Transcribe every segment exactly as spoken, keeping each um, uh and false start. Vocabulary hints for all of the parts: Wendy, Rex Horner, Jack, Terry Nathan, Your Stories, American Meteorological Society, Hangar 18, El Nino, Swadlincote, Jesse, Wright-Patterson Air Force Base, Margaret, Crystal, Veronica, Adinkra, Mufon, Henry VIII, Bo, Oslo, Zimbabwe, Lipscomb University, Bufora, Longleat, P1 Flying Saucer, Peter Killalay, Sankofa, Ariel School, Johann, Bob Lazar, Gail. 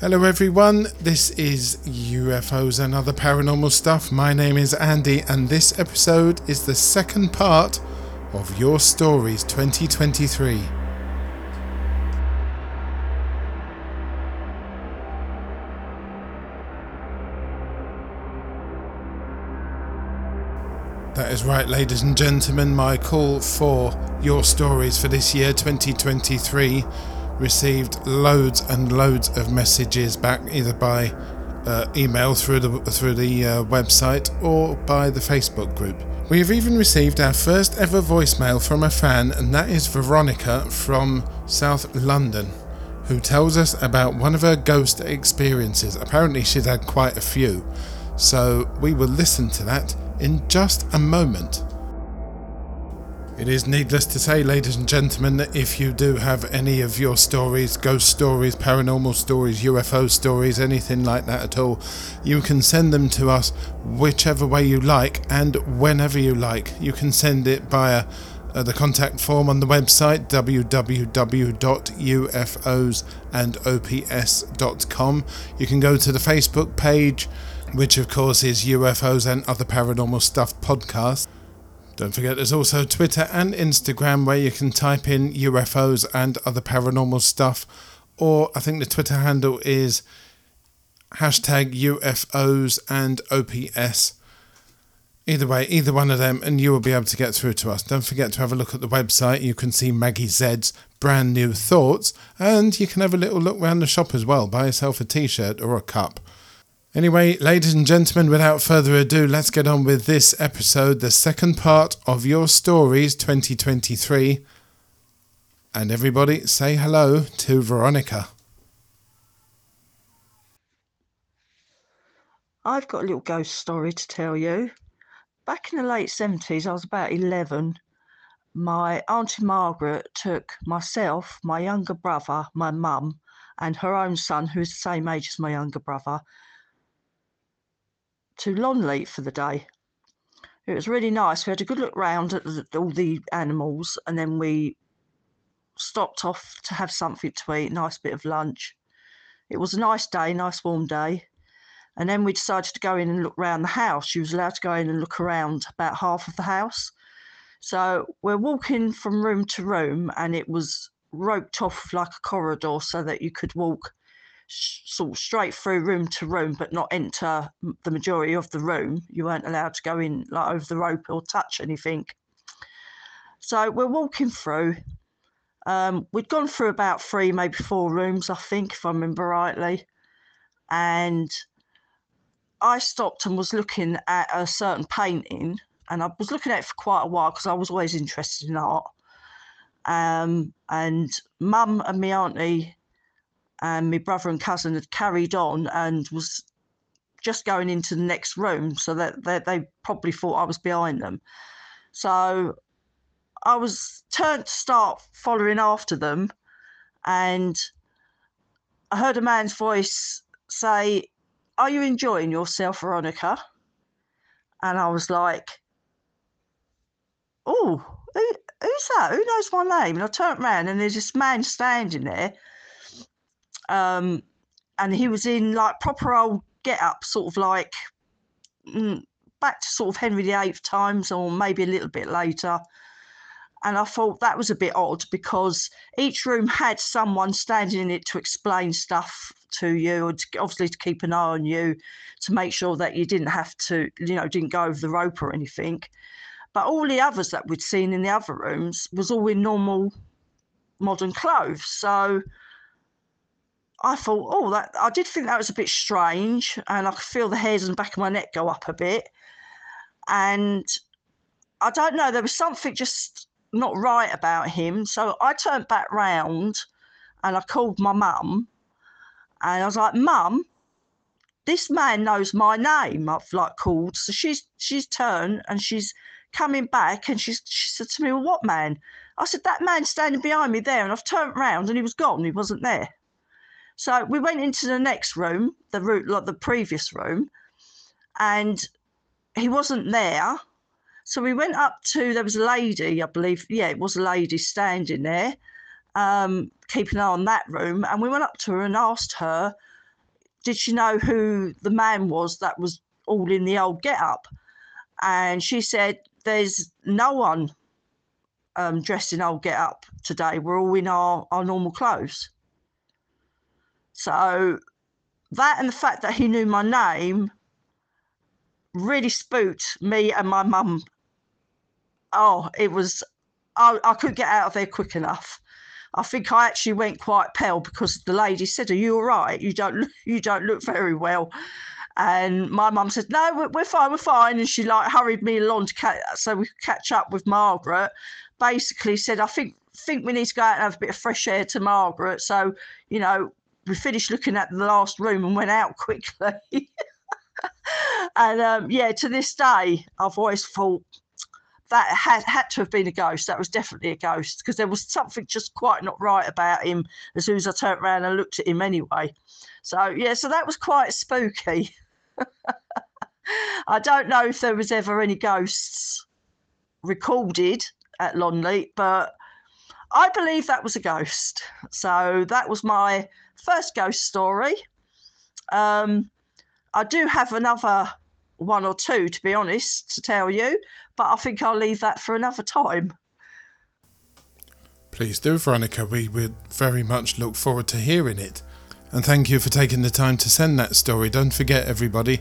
Hello everyone, this is U F Os and Other Paranormal Stuff. My name is Andy and this episode is the second part of Your Stories twenty twenty-three. That is right, ladies and gentlemen, my call for Your Stories for this year twenty twenty-three received loads and loads of messages back, either by uh, email through the through the uh, website or by the Facebook group. We have even received our first ever voicemail from a fan, and that is Veronica from South London, who tells us about one of her ghost experiences. Apparently she's had quite a few, so we will listen to that in just a moment. It is needless to say, ladies and gentlemen, that if you do have any of your stories, ghost stories, paranormal stories, U F O stories, anything like that at all, you can send them to us whichever way you like and whenever you like. You can send it via uh, the contact form on the website w w w dot u f os and ops dot com. You can go to the Facebook page, which of course is U F Os and Other Paranormal Stuff Podcast. Don't forget there's also Twitter and Instagram, where you can type in U F Os and Other Paranormal Stuff, or I think the Twitter handle is hashtag U F Os and O P S. Either way, either one of them, and you will be able to get through to us. Don't forget to have a look at the website. You can see Maggie Zed's brand new thoughts, and you can have a little look around the shop as well. Buy yourself a t-shirt or a cup. Anyway, ladies and gentlemen, without further ado, let's get on with this episode, the second part of Your Stories twenty twenty-three. And everybody say hello to Veronica. I've got a little ghost story to tell you. Back in the late seventies, I was about eleven. My Auntie Margaret took myself, my younger brother, my mum, and her own son, who is the same age as my younger brother, to Longleat for the day. It was really nice. We had a good look round at the, all the animals, and then we stopped off to have something to eat, nice bit of lunch. It was a nice day, nice warm day. And then we decided to go in and look round the house. She was allowed to go in and look around about half of the house. So we're walking from room to room, and it was roped off like a corridor so that you could walk sort of straight through room to room, but not enter the majority of the room. You weren't allowed to go in like over the rope or touch anything. So we're walking through. Um, we'd gone through about three, maybe four rooms, I think, if I remember rightly. And I stopped and was looking at a certain painting, and I was looking at it for quite a while because I was always interested in art. Um, and Mum and me auntie and my brother and cousin had carried on and was just going into the next room, so that they, they probably thought I was behind them. So I was turned to start following after them, and I heard a man's voice say, "Are you enjoying yourself, Veronica?" And I was like, "Oh, who, who's that? Who knows my name?" And I turned around, and there's this man standing there. Um, and he was in like proper old get-up, sort of like mm, back to sort of Henry the Eighth times, or maybe a little bit later. And I thought that was a bit odd, because each room had someone standing in it to explain stuff to you, or to, obviously to keep an eye on you, to make sure that you didn't have to, you know, didn't go over the rope or anything. But all the others that we'd seen in the other rooms was all in normal modern clothes. So I thought, oh, that I did think that was a bit strange, and I could feel the hairs on the back of my neck go up a bit. And I don't know, there was something just not right about him. So I turned back round and I called my mum, and I was like, "Mum, this man knows my name." I've like called. So she's she's turned and she's coming back, and she's, she said to me, "Well, what man?" I said, "That man standing behind me there." And I've turned round and he was gone. He wasn't there. So we went into the next room, the route, like the previous room, and he wasn't there. So we went up to, there was a lady, I believe. Yeah, it was a lady standing there, um, keeping an eye on that room. And we went up to her and asked her did she know who the man was that was all in the old get-up? And she said, there's no one um, dressed in old get-up today. We're all in our, our normal clothes. So that and the fact that he knew my name really spooked me and my mum. Oh, it was, I, I couldn't get out of there quick enough. I think I actually went quite pale because the lady said, are you all right? You don't, you don't look very well. And my mum said, no, we're fine, we're fine. And she like hurried me along to catch, so we could catch up with Margaret. Basically said, I think think we need to go out and have a bit of fresh air to Margaret. So, you know, we finished looking at the last room and went out quickly. And, um, yeah, to this day, I've always thought that had, had to have been a ghost. That was definitely a ghost because there was something just quite not right about him as soon as I turned around and looked at him anyway. So, yeah, so that was quite spooky. I don't know if there was ever any ghosts recorded at Longleat, but I believe that was a ghost. So that was my first ghost story. Um, I do have another one or two, to be honest, to tell you, but I think I'll leave that for another time. Please do, Veronica. We would very much look forward to hearing it. And thank you for taking the time to send that story. Don't forget, everybody,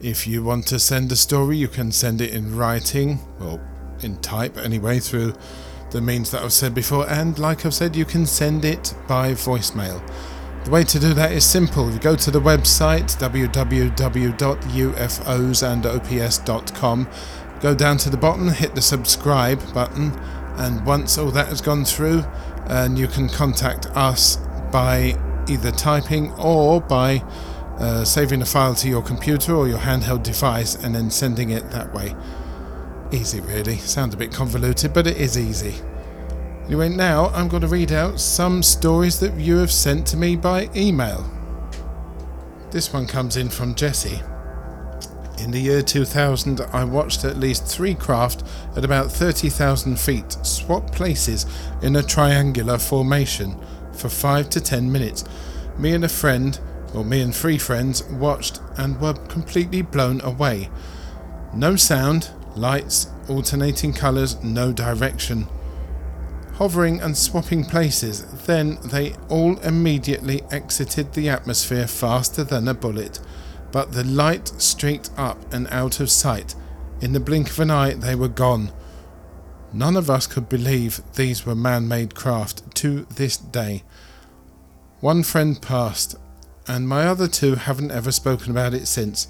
if you want to send a story, you can send it in writing, well, in type anyway, through the means that I've said before. And like I've said, you can send it by voicemail. The way to do that is simple. You go to the website, w w w dot u f o s and ops dot com. Go down to the bottom, hit the subscribe button, and once all that has gone through, and you can contact us by either typing or by uh, saving a file to your computer or your handheld device and then sending it that way. Easy, really. Sounds a bit convoluted, but it is easy. Anyway, now I'm going to read out some stories that you have sent to me by email. This one comes in from Jesse. In the year two thousand, I watched at least three craft at about thirty thousand feet swap places in a triangular formation for five to ten minutes. Me and a friend, or me and three friends, watched and were completely blown away. No sound, lights, alternating colours, no direction. Hovering and swapping places, then they all immediately exited the atmosphere faster than a bullet, but the light streaked up and out of sight. In the blink of an eye, they were gone. None of us could believe these were man-made craft to this day. One friend passed, and my other two haven't ever spoken about it since.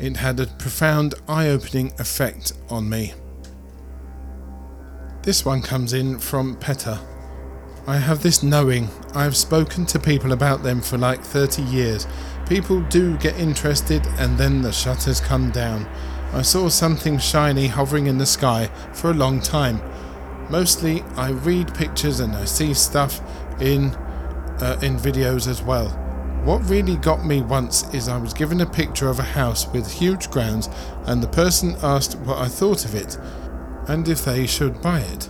It had a profound eye-opening effect on me. This one comes in from Petter. I have this knowing. I have spoken to people about them for like thirty years. People do get interested and then the shutters come down. I saw something shiny hovering in the sky for a long time. Mostly I read pictures and I see stuff in, uh, in videos as well. What really got me once is I was given a picture of a house with huge grounds and the person asked what I thought of it and if they should buy it.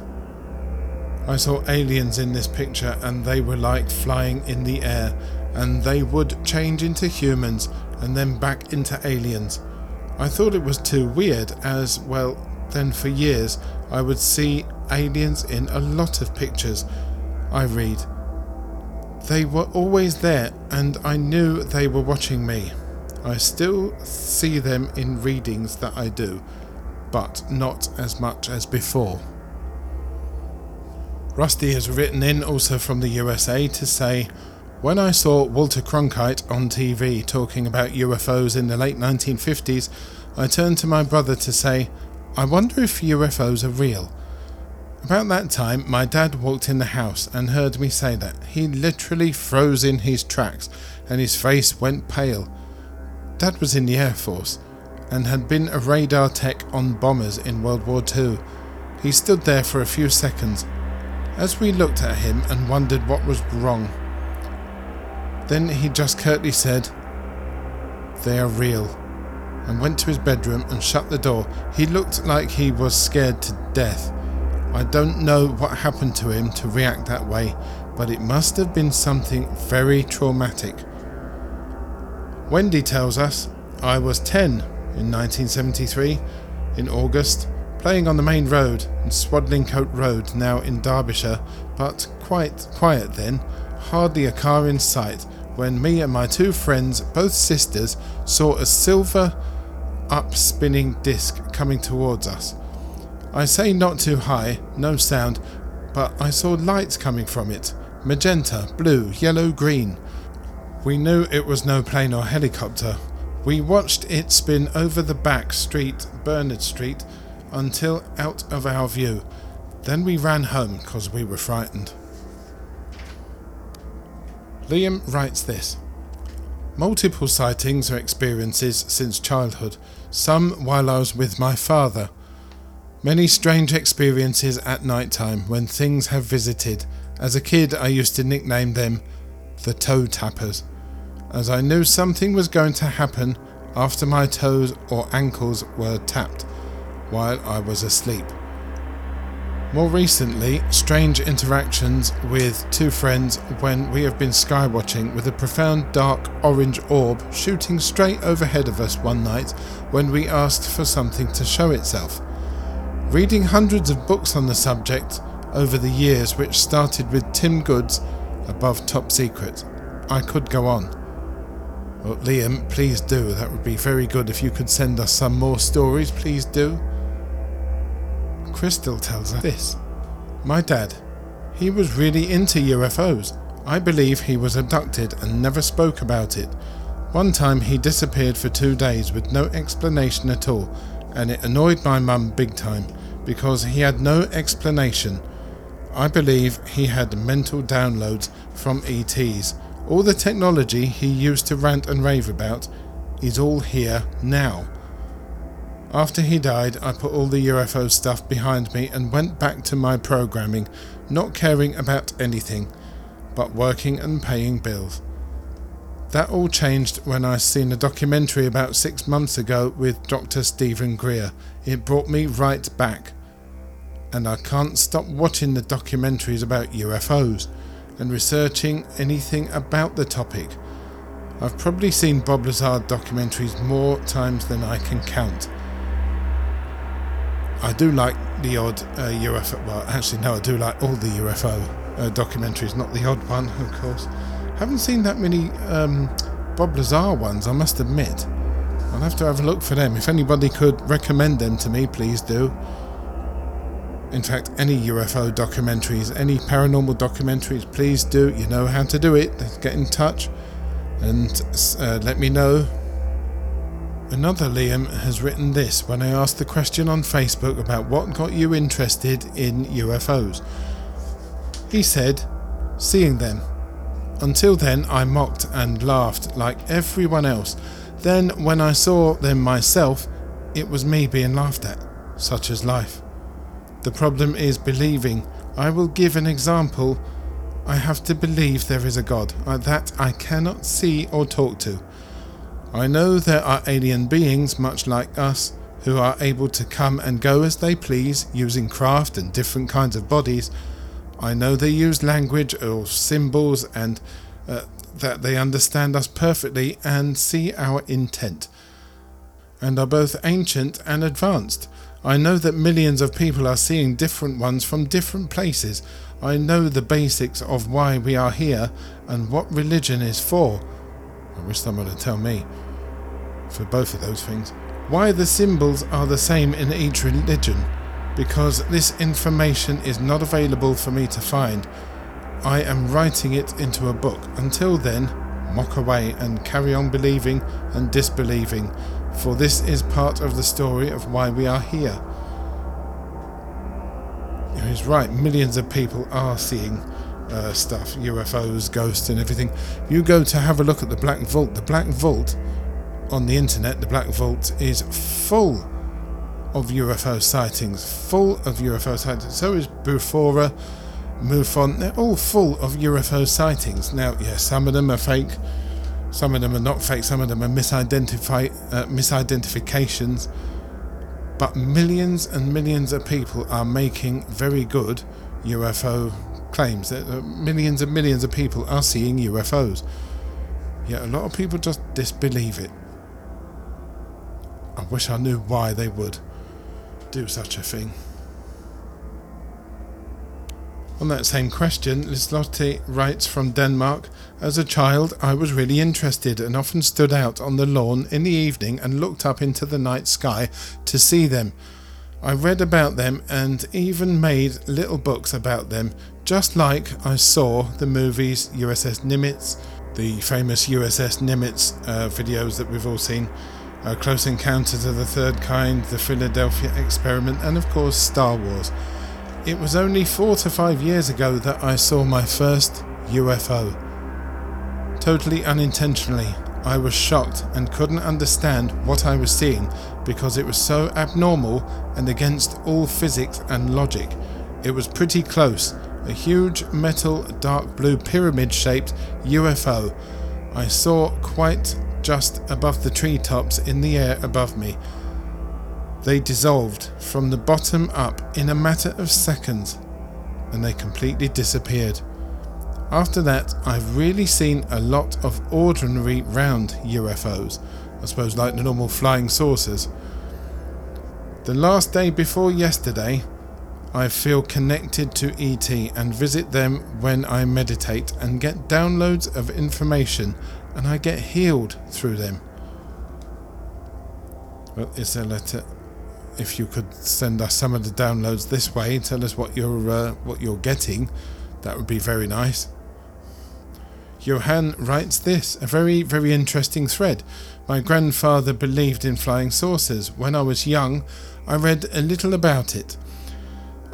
I saw aliens in this picture and they were like flying in the air and they would change into humans and then back into aliens. I thought it was too weird as, well, then for years I would see aliens in a lot of pictures I read. They were always there and I knew they were watching me. I still see them in readings that I do, but not as much as before. Rusty has written in, also from the U S A, to say, when I saw Walter Cronkite on T V talking about U F Os in the late nineteen fifties, I turned to my brother to say, I wonder if U F Os are real. About that time, my dad walked in the house and heard me say that. He literally froze in his tracks and his face went pale. Dad was in the Air Force and had been a radar tech on bombers in World War Two. He stood there for a few seconds as we looked at him and wondered what was wrong. Then he just curtly said, "They are real," and went to his bedroom and shut the door. He looked like he was scared to death. I don't know what happened to him to react that way, but it must have been something very traumatic. Wendy tells us, I was ten in nineteen seventy-three, in August, playing on the main road, in Swadlincote Road, now in Derbyshire, but quite quiet then, hardly a car in sight, when me and my two friends, both sisters, saw a silver up-spinning disc coming towards us. I say not too high, no sound, but I saw lights coming from it, magenta, blue, yellow, green. We knew it was no plane or helicopter. We watched it spin over the back street, Bernard Street, until out of our view. Then we ran home because we were frightened. Liam writes this. Multiple sightings are experiences since childhood, some while I was with my father. Many strange experiences at night time when things have visited. As a kid I used to nickname them the toe tappers, as I knew something was going to happen after my toes or ankles were tapped while I was asleep. More recently, strange interactions with two friends when we have been skywatching with a profound dark orange orb shooting straight overhead of us one night when we asked for something to show itself. Reading hundreds of books on the subject over the years, which started with Tim Good's Above Top Secret. I could go on. Well, Liam, please do. That would be very good if you could send us some more stories, please do. Crystal tells us this. My dad, he was really into U F Os. I believe he was abducted and never spoke about it. One time he disappeared for two days with no explanation at all, and it annoyed my mum big time because he had no explanation. I believe he had mental downloads from E Ts. All the technology he used to rant and rave about is all here now. After he died, I put all the U F O stuff behind me and went back to my programming, not caring about anything, but working and paying bills. That all changed when I seen a documentary about six months ago with Doctor Stephen Greer. It brought me right back. And I can't stop watching the documentaries about U F Os and researching anything about the topic. I've probably seen Bob Lazar documentaries more times than I can count. I do like the odd uh, U F O, well actually no, I do like all the U F O uh, documentaries, not the odd one, of course. Haven't seen that many um, Bob Lazar ones, I must admit. I'll have to have a look for them. If anybody could recommend them to me, please do. In fact, any U F O documentaries, any paranormal documentaries, please do. You know how to do it. Get in touch and uh, let me know. Another Liam has written this. When I asked the question on Facebook about what got you interested in U F Os, he said, seeing them. Until then, I mocked and laughed like everyone else. Then, when I saw them myself, it was me being laughed at. Such is life. The problem is believing. I will give an example. I have to believe there is a God that I cannot see or talk to. I know there are alien beings, much like us, who are able to come and go as they please, using craft and different kinds of bodies. I know they use language or symbols and uh, that they understand us perfectly and see our intent, and are both ancient and advanced. I know that millions of people are seeing different ones from different places. I know the basics of why we are here and what religion is for. I wish someone would tell me for both of those things. Why the symbols are the same in each religion. Because this information is not available for me to find. I am writing it into a book. Until then, mock away and carry on believing and disbelieving. For this is part of the story of why we are here. He's right, millions of people are seeing uh, stuff, U F Os, ghosts and everything. If you go to have a look at the Black Vault, the Black Vault on the internet, the Black Vault is full of U F O sightings, full of U F O sightings. So is Bufora, Mufon, they're all full of U F O sightings. Now, yeah, some of them are fake. Some of them are not fake, some of them are misidentify, uh, misidentifications, but millions and millions of people are making very good U F O claims. Millions and millions of people are seeing U F Os. yet a lot of people just disbelieve it. I wish I knew why they would do such a thing. On that same question, Lislotte writes from Denmark, as a child I was really interested and often stood out on the lawn in the evening and looked up into the night sky to see them. I read about them and even made little books about them, just like I saw the movies U S S Nimitz, the famous U S S Nimitz uh, videos that we've all seen, uh, Close Encounters of the Third Kind, the Philadelphia Experiment, and of course Star Wars. It was only four to five years ago that I saw my first U F O. Totally unintentionally, I was shocked and couldn't understand what I was seeing because it was so abnormal and against all physics and logic. It was pretty close, a huge metal dark blue pyramid-shaped U F O. I saw quite just above the treetops in the air above me. They dissolved from the bottom up in a matter of seconds, and they completely disappeared. After that, I've really seen a lot of ordinary round U F Os, I suppose like the normal flying saucers. The last day before yesterday, I feel connected to E T and visit them when I meditate and get downloads of information, and I get healed through them. Well, is there a letter? If you could send us some of the downloads this way, tell us what you're uh, what you're getting, that would be very nice. Johann writes this, a very, very interesting thread. My grandfather believed in flying saucers. When I was young, I read a little about it.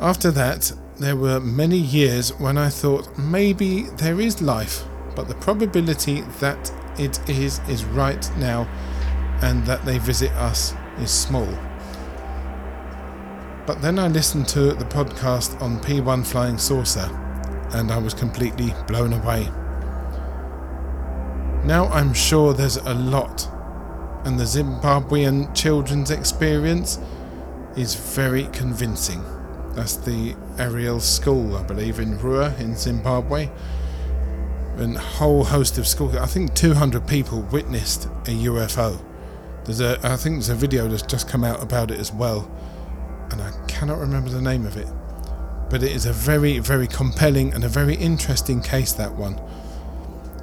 After that, there were many years when I thought maybe there is life, but the probability that it is is right now and that they visit us is small. But then I listened to the podcast on P one Flying Saucer and I was completely blown away. Now I'm sure there's a lot, and the Zimbabwean children's experience is very convincing. That's the Ariel School, I believe, in Rua in Zimbabwe. And a whole host of schools, I think two hundred people witnessed a U F O. There's a, I think there's a video that's just come out about it as well. And I cannot remember the name of it, but it is a very, very compelling and a very interesting case, that one.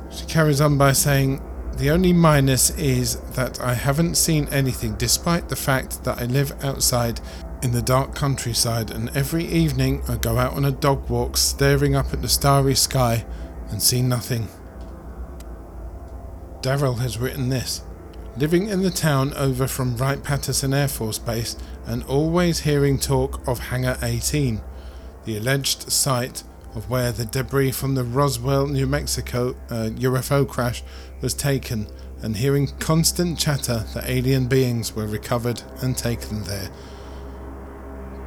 She carries on by saying, the only minus is that I haven't seen anything, despite the fact that I live outside in the dark countryside, and every evening I go out on a dog walk, staring up at the starry sky and see nothing. Daryl has written this. Living in the town over from Wright-Patterson Air Force Base and always hearing talk of Hangar eighteen, the alleged site of where the debris from the Roswell, New Mexico uh, U F O crash was taken, and hearing constant chatter that alien beings were recovered and taken there.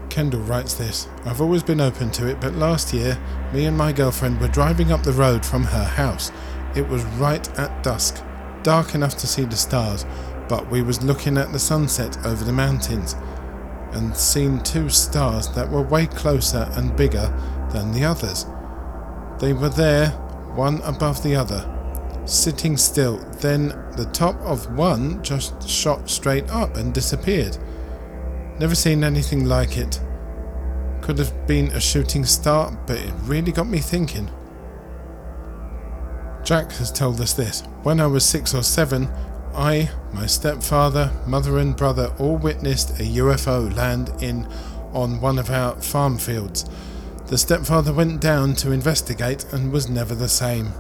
Kendall writes this, I've always been open to it, but last year me and my girlfriend were driving up the road from her house. It was right at dusk. Dark enough to see the stars, but we was looking at the sunset over the mountains and seen two stars that were way closer and bigger than the others. They were there, one above the other, sitting still, then the top of one just shot straight up and disappeared. Never seen anything like it. Could have been a shooting star, but it really got me thinking. Jack has told us this. When I was six or seven, I, my stepfather, mother and brother all witnessed a U F O land in on one of our farm fields. The stepfather went down to investigate and was never the same.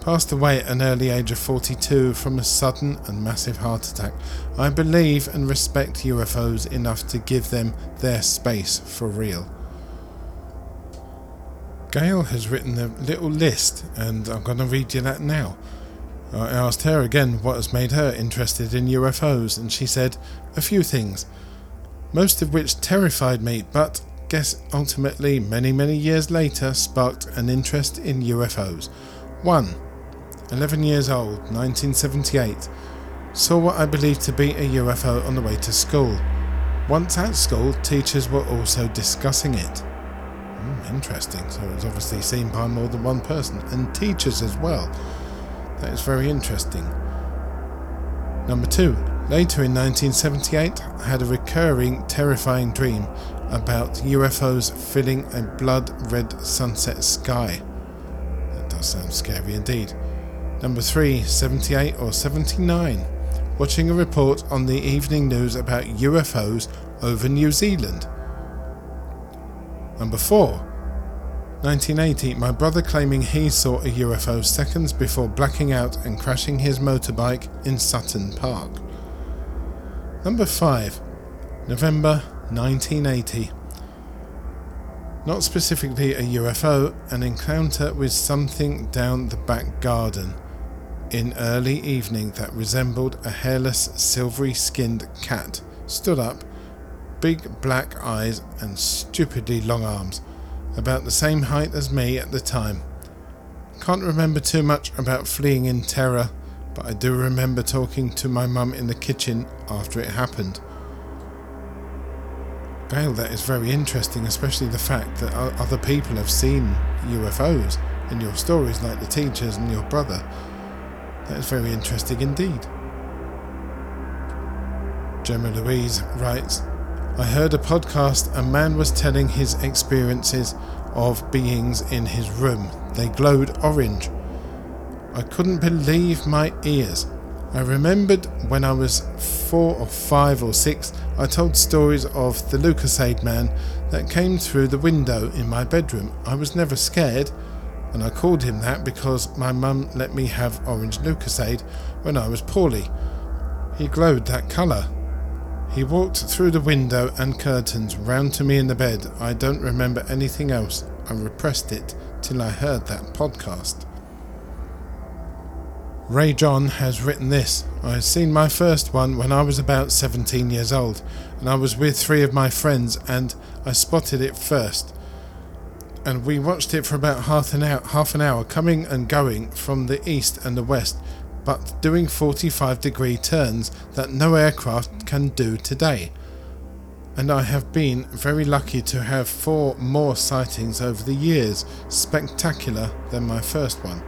Passed away at an early age of forty-two from a sudden and massive heart attack. I believe and respect U F Os enough to give them their space for real. Gail has written a little list, and I'm going to read you that now. I asked her again what has made her interested in U F Os, and she said a few things, most of which terrified me, but guess ultimately many many years later sparked an interest in U F Os. one. eleven years old, nineteen seventy-eight. Saw what I believed to be a U F O on the way to school. Once at school, teachers were also discussing it. Interesting, so it was obviously seen by more than one person, and teachers as well. That is very interesting. Number two. Later in nineteen seventy-eight, I had a recurring, terrifying dream about U F Os filling a blood-red sunset sky. That does sound scary indeed. Number three, seventy-eight or seventy-nine. Watching a report on the evening news about U F Os over New Zealand. Number four, nineteen eighty. My brother claiming he saw a U F O seconds before blacking out and crashing his motorbike in Sutton Park. Number five. November nineteen eighty. Not specifically a U F O, an encounter with something down the back garden in early evening that resembled a hairless, silvery-skinned cat, stood up, big black eyes and stupidly long arms, about the same height as me at the time. Can't remember too much about fleeing in terror, but I do remember talking to my mum in the kitchen after it happened. Gail, that is very interesting, especially the fact that other people have seen U F Os in your stories, like the teachers and your brother. That is very interesting indeed. Gemma Louise writes, I heard a podcast, a man was telling his experiences of beings in his room. They glowed orange. I couldn't believe my ears. I remembered when I was four or five or six, I told stories of the Lucozade man that came through the window in my bedroom. I was never scared, and I called him that because my mum let me have orange Lucozade when I was poorly. He glowed that colour. He walked through the window and curtains round to me in the bed. I don't remember anything else. I repressed it till I heard that podcast. Ray John has written this. I had seen my first one when I was about seventeen years old, and I was with three of my friends and I spotted it first, and we watched it for about half an hour, half an hour coming and going from the east and the west, but doing forty-five degree turns that no aircraft can do today. And I have been very lucky to have four more sightings over the years, spectacular than my first one.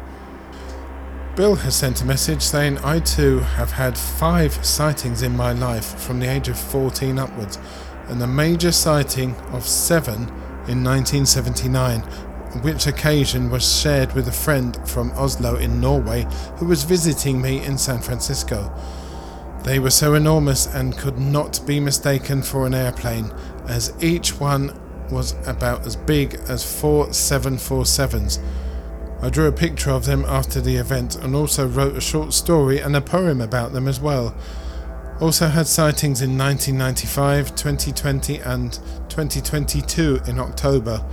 Bill has sent a message saying, I too have had five sightings in my life from the age of fourteen upwards, and a major sighting of seven in nineteen seventy-nine, which occasion was shared with a friend from Oslo in Norway who was visiting me in San Francisco. They were so enormous and could not be mistaken for an airplane, as each one was about as big as four seven forty-sevens. I drew a picture of them after the event and also wrote a short story and a poem about them as well. Also had sightings in nineteen ninety-five, twenty twenty and twenty twenty-two in October.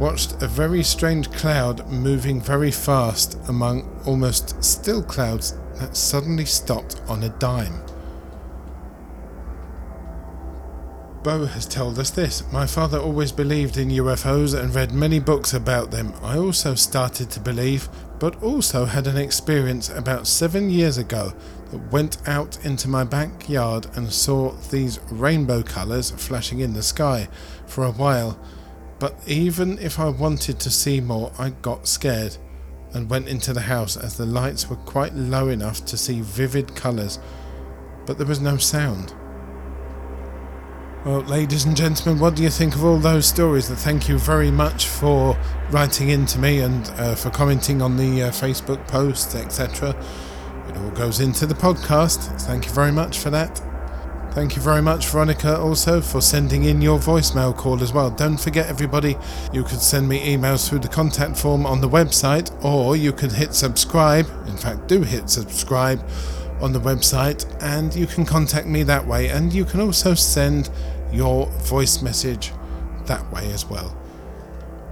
Watched a very strange cloud moving very fast among almost still clouds that suddenly stopped on a dime. Bo has told us this. My father always believed in U F Os and read many books about them. I also started to believe, but also had an experience about seven years ago that went out into my backyard and saw these rainbow colours flashing in the sky for a while, but even if I wanted to see more, I got scared and went into the house as the lights were quite low enough to see vivid colours, but there was no sound. Well, ladies and gentlemen, what do you think of all those stories? Thank you very much for writing in to me and uh, for commenting on the uh, Facebook posts, et cetera. It all goes into the podcast. Thank you very much for that. Thank you very much, Veronica, also for sending in your voicemail call as well. Don't forget, everybody, you could send me emails through the contact form on the website, or you could hit subscribe. In fact, do hit subscribe on the website, and you can contact me that way, and you can also send your voice message that way as well.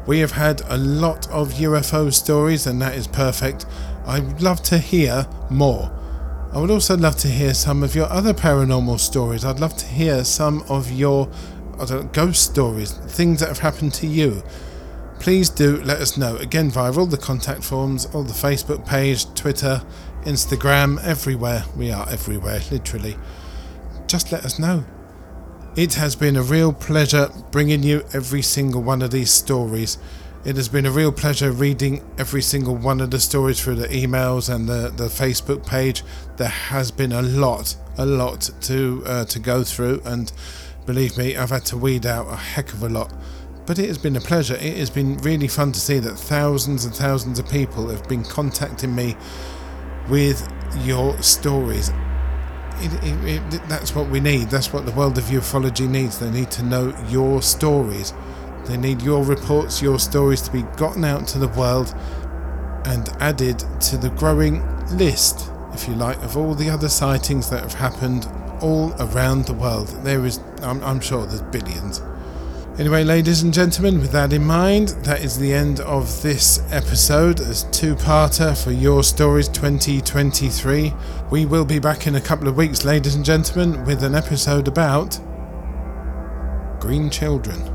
We have had a lot of U F O stories, and that is perfect. I would love to hear more. I would also love to hear some of your other paranormal stories. I'd love to hear some of your I don't know, ghost stories, things that have happened to you. Please do let us know. Again, via all the contact forms, all the Facebook page, Twitter, Instagram, everywhere. We are everywhere, literally. Just let us know. It has been a real pleasure bringing you every single one of these stories. It has been a real pleasure reading every single one of the stories through the emails and the, the Facebook page. There has been a lot, a lot to uh, to go through, and believe me, I've had to weed out a heck of a lot. But it has been a pleasure. It has been really fun to see that thousands and thousands of people have been contacting me with your stories. It, it, it, that's what we need. That's what the world of ufology needs. They need to know your stories. They need your reports, your stories to be gotten out to the world and added to the growing list, if you like, of all the other sightings that have happened all around the world. There is, I'm, I'm sure there's billions. Anyway, ladies and gentlemen, with that in mind, that is the end of this episode as two-parter for Your Stories twenty twenty-three. We will be back in a couple of weeks, ladies and gentlemen, with an episode about green children.